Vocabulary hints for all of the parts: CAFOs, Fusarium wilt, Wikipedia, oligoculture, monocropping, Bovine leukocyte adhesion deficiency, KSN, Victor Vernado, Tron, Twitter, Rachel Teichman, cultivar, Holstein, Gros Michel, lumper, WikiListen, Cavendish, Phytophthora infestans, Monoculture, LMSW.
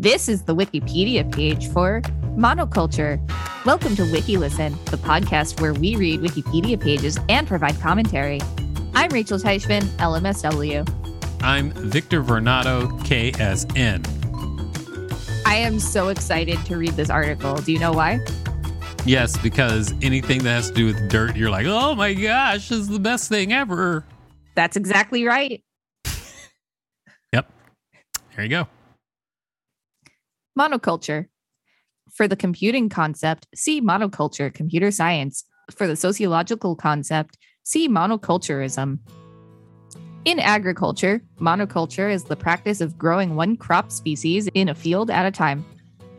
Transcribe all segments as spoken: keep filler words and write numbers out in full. This is the Wikipedia page for monoculture. Welcome to WikiListen, the podcast where we read Wikipedia pages and provide commentary. I'm Rachel Teichman, L M S W. I'm Victor Vernado, K S N. I am so excited to read this article. Do you know why? Yes, because anything that has to do with dirt, you're like, oh my gosh, this is the best thing ever. That's exactly right. Yep. There you go. Monoculture. For the computing concept, see monoculture, computer science. For the sociological concept, see monoculturism. In agriculture, monoculture is the practice of growing one crop species in a field at a time.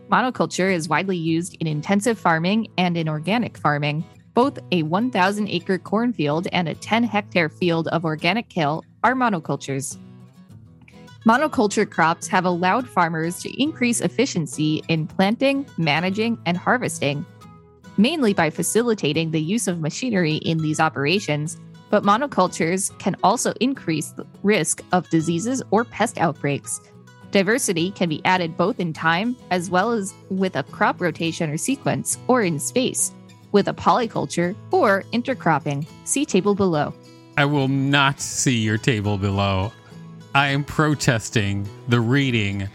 Monoculture is widely used in intensive farming and in organic farming. Both a one thousand acre cornfield and a ten hectare field of organic kale are monocultures. Monoculture crops have allowed farmers to increase efficiency in planting, managing, and harvesting, mainly by facilitating the use of machinery in these operations, but monocultures can also increase the risk of diseases or pest outbreaks. Diversity can be added both in time as well as with a crop rotation or sequence, or in space, with a polyculture or intercropping. See table below. I will not see your table below. I am protesting the reading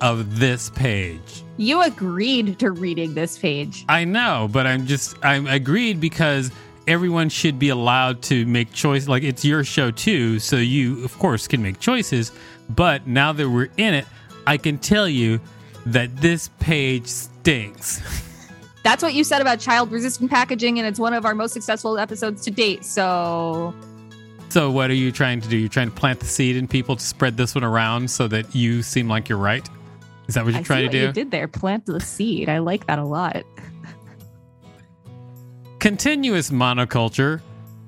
of this page. You agreed to reading this page. I know, but I'm just, I'm agreed because everyone should be allowed to make choice. Like, it's your show too, so you, of course, can make choices. But now that we're in it, I can tell you that this page stinks. That's what you said about child-resistant packaging, and it's one of our most successful episodes to date, so... So what are you trying to do? You're trying to plant the seed in people to spread this one around so that you seem like you're right? Is that what you're I trying see what to do? You did there, plant the seed. I like that a lot. Continuous monoculture,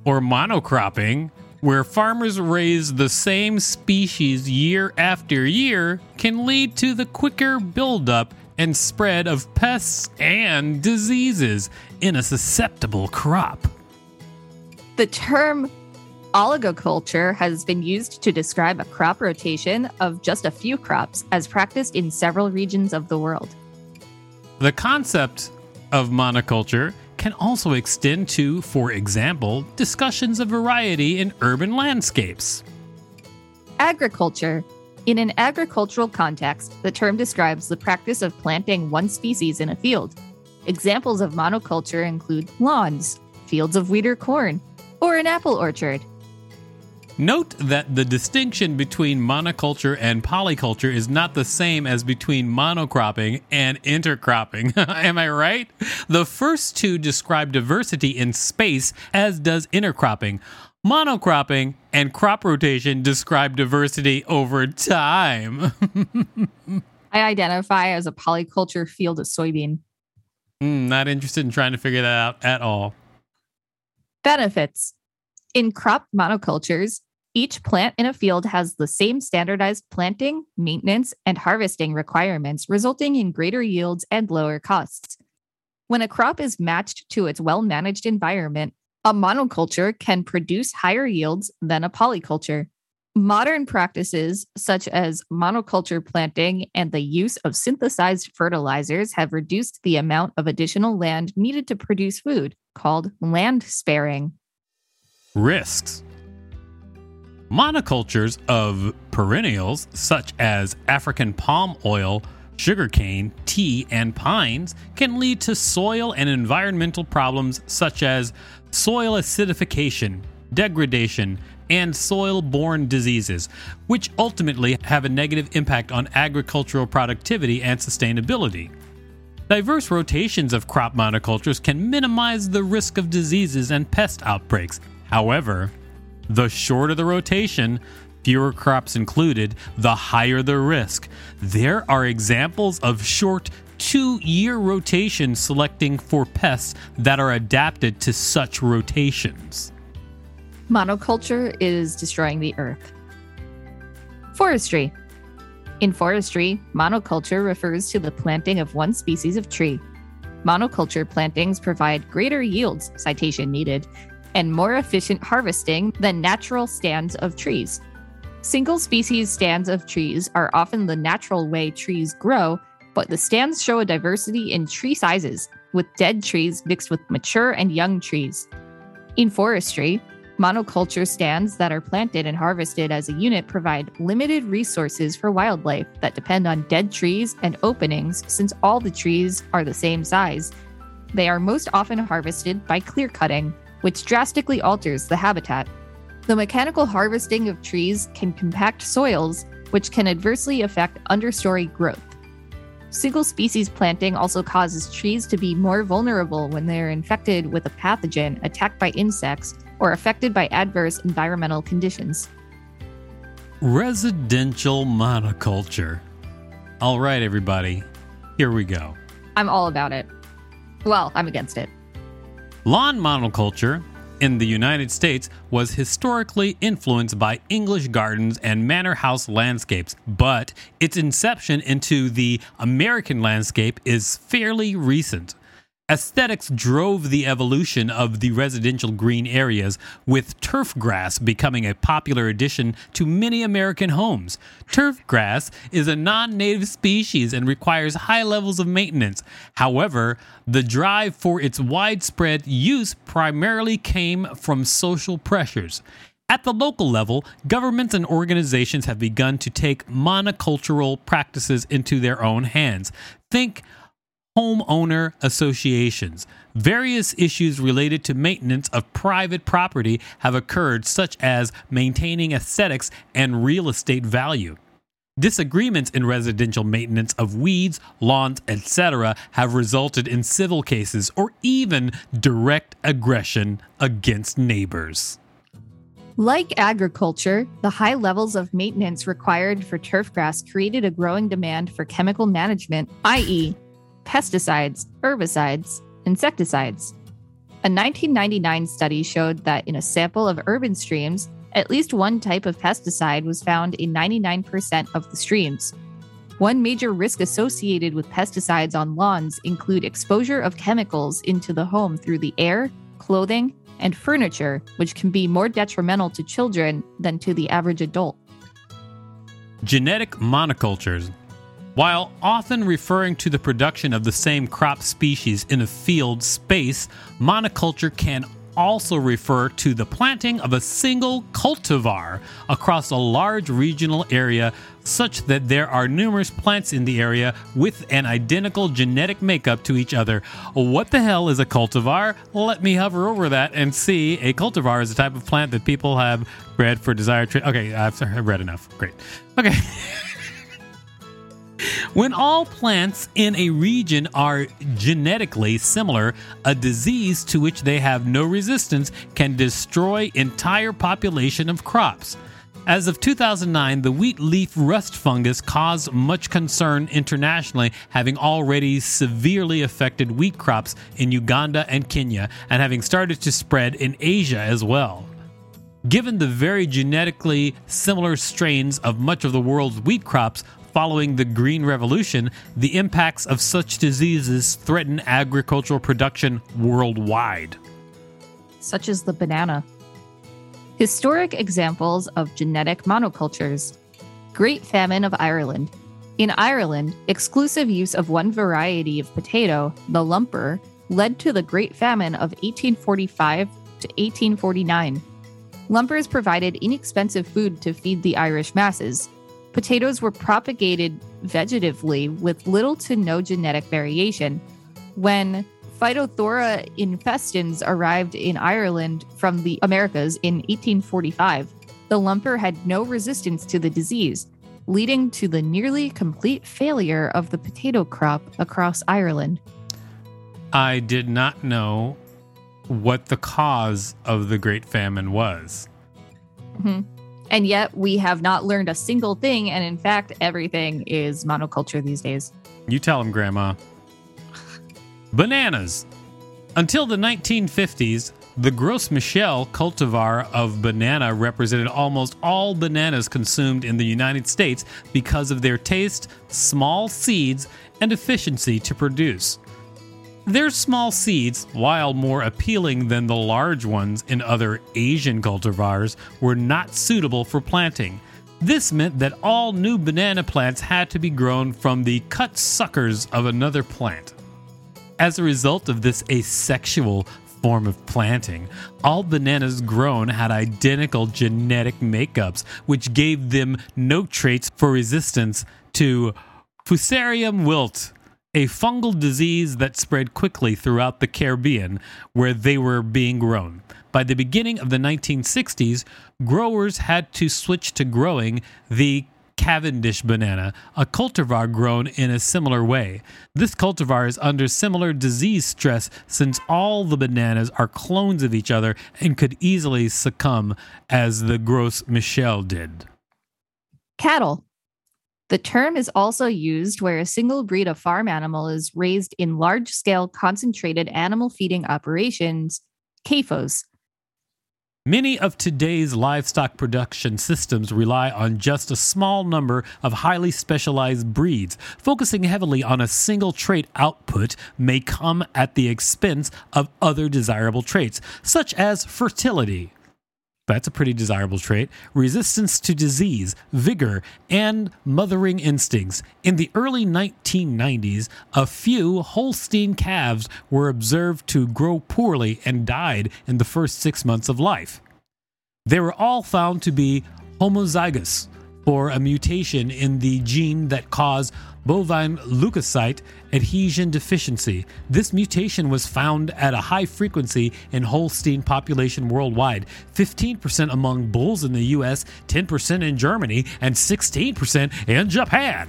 or monocropping, where farmers raise the same species year after year, can lead to the quicker buildup and spread of pests and diseases in a susceptible crop. The term oligoculture has been used to describe a crop rotation of just a few crops as practiced in several regions of the world. The concept of monoculture can also extend to, for example, discussions of variety in urban landscapes. Agriculture. In an agricultural context, the term describes the practice of planting one species in a field. Examples of monoculture include lawns, fields of wheat or corn, or an apple orchard. Note that the distinction between monoculture and polyculture is not the same as between monocropping and intercropping. Am I right? The first two describe diversity in space, as does intercropping. Monocropping and crop rotation describe diversity over time. I identify as a polyculture field of soybean. Mm, not interested in trying to figure that out at all. Benefits. In crop monocultures, each plant in a field has the same standardized planting, maintenance, and harvesting requirements, resulting in greater yields and lower costs. When a crop is matched to its well-managed environment, a monoculture can produce higher yields than a polyculture. Modern practices such as monoculture planting and the use of synthesized fertilizers have reduced the amount of additional land needed to produce food, called land sparing. Risks. Monocultures of perennials such as African palm oil, sugarcane, tea, and pines can lead to soil and environmental problems such as soil acidification, degradation, and soil-borne diseases, which ultimately have a negative impact on agricultural productivity and sustainability. Diverse rotations of crop monocultures can minimize the risk of diseases and pest outbreaks. However, the shorter the rotation, fewer crops included, the higher the risk. There are examples of short two-year rotations selecting for pests that are adapted to such rotations. Monoculture is destroying the earth. Forestry. In forestry, monoculture refers to the planting of one species of tree. Monoculture plantings provide greater yields, citation needed, and more efficient harvesting than natural stands of trees. Single species stands of trees are often the natural way trees grow, but the stands show a diversity in tree sizes, with dead trees mixed with mature and young trees. In forestry, monoculture stands that are planted and harvested as a unit provide limited resources for wildlife that depend on dead trees and openings since all the trees are the same size. They are most often harvested by clear cutting, which drastically alters the habitat. The mechanical harvesting of trees can compact soils, which can adversely affect understory growth. Single species planting also causes trees to be more vulnerable when they are infected with a pathogen, attacked by insects, or affected by adverse environmental conditions. Residential monoculture. All right, everybody, here we go. I'm all about it. Well, I'm against it. Lawn monoculture in the United States was historically influenced by English gardens and manor house landscapes, but its inception into the American landscape is fairly recent. Aesthetics drove the evolution of the residential green areas, with turf grass becoming a popular addition to many American homes. Turf grass is a non-native species and requires high levels of maintenance. However, the drive for its widespread use primarily came from social pressures. At the local level, governments and organizations have begun to take monocultural practices into their own hands. Think homeowner associations. Various issues related to maintenance of private property have occurred, such as maintaining aesthetics and real estate value. Disagreements in residential maintenance of weeds, lawns, et cetera have resulted in civil cases or even direct aggression against neighbors. Like agriculture, the high levels of maintenance required for turfgrass created a growing demand for chemical management, that is, pesticides, herbicides, insecticides. A nineteen ninety-nine study showed that in a sample of urban streams, at least one type of pesticide was found in ninety-nine percent of the streams. One major risk associated with pesticides on lawns include exposure of chemicals into the home through the air, clothing, and furniture, which can be more detrimental to children than to the average adult. Genetic monocultures. While often referring to the production of the same crop species in a field space, monoculture can also refer to the planting of a single cultivar across a large regional area such that there are numerous plants in the area with an identical genetic makeup to each other. What the hell is a cultivar? Let me hover over that and see. A cultivar is a type of plant that people have bred for desired trade. Okay, I've read enough. Great. Okay. When all plants in a region are genetically similar, a disease to which they have no resistance can destroy entire population of crops. As of two thousand nine, the wheat leaf rust fungus caused much concern internationally, having already severely affected wheat crops in Uganda and Kenya, and having started to spread in Asia as well. Given the very genetically similar strains of much of the world's wheat crops, following the Green Revolution, the impacts of such diseases threaten agricultural production worldwide. Such as the banana. Historic examples of genetic monocultures. Great Famine of Ireland. In Ireland, exclusive use of one variety of potato, the lumper, led to the Great Famine of eighteen forty-five to eighteen forty-nine. Lumpers provided inexpensive food to feed the Irish masses. Potatoes were propagated vegetatively with little to no genetic variation. When Phytophthora infestans arrived in Ireland from the Americas in eighteen forty-five, the lumper had no resistance to the disease, leading to the nearly complete failure of the potato crop across Ireland. I did not know what the cause of the Great Famine was. Mm-hmm. And yet we have not learned a single thing. And in fact, everything is monoculture these days. You tell them, Grandma. Bananas. Until the nineteen fifties, the Gros Michel cultivar of banana represented almost all bananas consumed in the United States because of their taste, small seeds, and efficiency to produce. Their small seeds, while more appealing than the large ones in other Asian cultivars, were not suitable for planting. This meant that all new banana plants had to be grown from the cut suckers of another plant. As a result of this asexual form of planting, all bananas grown had identical genetic makeups, which gave them no traits for resistance to Fusarium wilt, a fungal disease that spread quickly throughout the Caribbean where they were being grown. By the beginning of the nineteen sixties, growers had to switch to growing the Cavendish banana, a cultivar grown in a similar way. This cultivar is under similar disease stress since all the bananas are clones of each other and could easily succumb as the Gros Michel did. Cattle. The term is also used where a single breed of farm animal is raised in large-scale concentrated animal feeding operations, C A F Os. Many of today's livestock production systems rely on just a small number of highly specialized breeds. Focusing heavily on a single trait output may come at the expense of other desirable traits, such as fertility. That's a pretty desirable trait. Resistance to disease, vigor, and mothering instincts. In the early nineteen nineties, a few Holstein calves were observed to grow poorly and died in the first six months of life. They were all found to be homozygous for a mutation in the gene that caused bovine leukocyte adhesion deficiency. This mutation was found at a high frequency in Holstein population worldwide, fifteen percent among bulls in the U S, ten percent in Germany, and sixteen percent in Japan.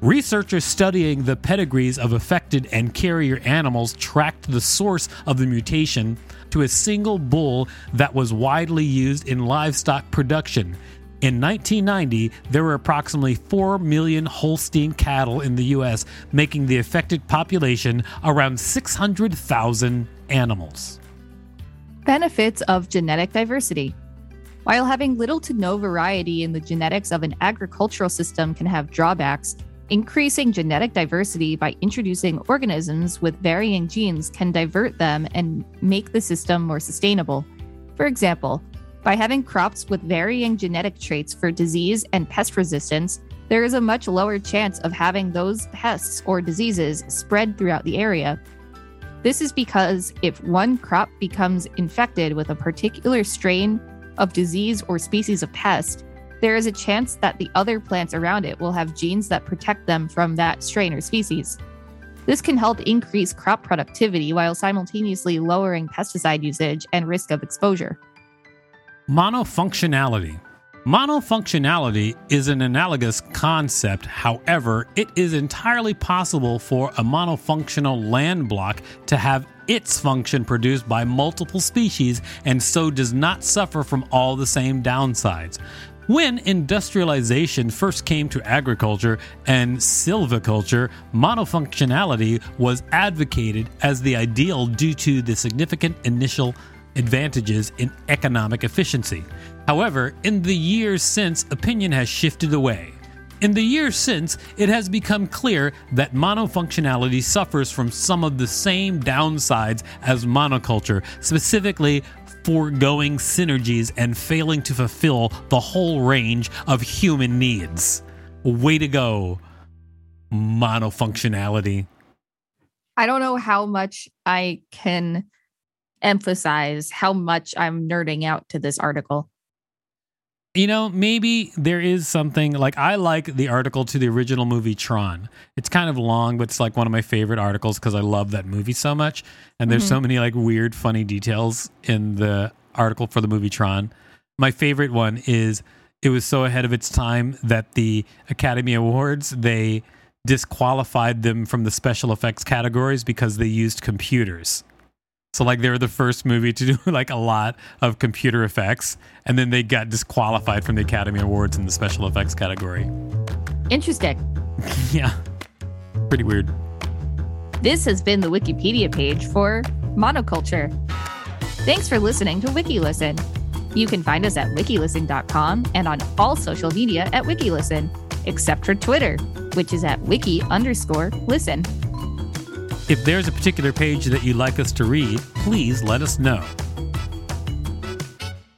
Researchers studying the pedigrees of affected and carrier animals tracked the source of the mutation to a single bull that was widely used in livestock production. In nineteen ninety, there were approximately four million Holstein cattle in the U S, making the affected population around six hundred thousand animals. Benefits of genetic diversity. While having little to no variety in the genetics of an agricultural system can have drawbacks, increasing genetic diversity by introducing organisms with varying genes can divert them and make the system more sustainable. For example, by having crops with varying genetic traits for disease and pest resistance, there is a much lower chance of having those pests or diseases spread throughout the area. This is because if one crop becomes infected with a particular strain of disease or species of pest, there is a chance that the other plants around it will have genes that protect them from that strain or species. This can help increase crop productivity while simultaneously lowering pesticide usage and risk of exposure. Monofunctionality. Monofunctionality is an analogous concept. However, it is entirely possible for a monofunctional land block to have its function produced by multiple species and so does not suffer from all the same downsides. When industrialization first came to agriculture and silviculture, monofunctionality was advocated as the ideal due to the significant initial advantages in economic efficiency. However, in the years since, opinion has shifted away. In the years since, it has become clear that monofunctionality suffers from some of the same downsides as monoculture, specifically foregoing synergies and failing to fulfill the whole range of human needs. Way to go, monofunctionality. I don't know how much I can emphasize how much I'm nerding out to this article. You know, maybe there is something like I like the article to the original movie Tron. It's kind of long, but it's like one of my favorite articles because I love that movie so much. And there's mm-hmm. so many like weird, funny details in the article for the movie Tron. My favorite one is it was so ahead of its time that the Academy Awards, they disqualified them from the special effects categories because they used computers. So, like, they were the first movie to do, like, a lot of computer effects, and then they got disqualified from the Academy Awards in the special effects category. Interesting. Yeah. Pretty weird. This has been the Wikipedia page for monoculture. Thanks for listening to WikiListen. You can find us at wikilisten dot com and on all social media at WikiListen, except for Twitter, which is at wiki underscore listen. If there's a particular page that you'd like us to read, please let us know.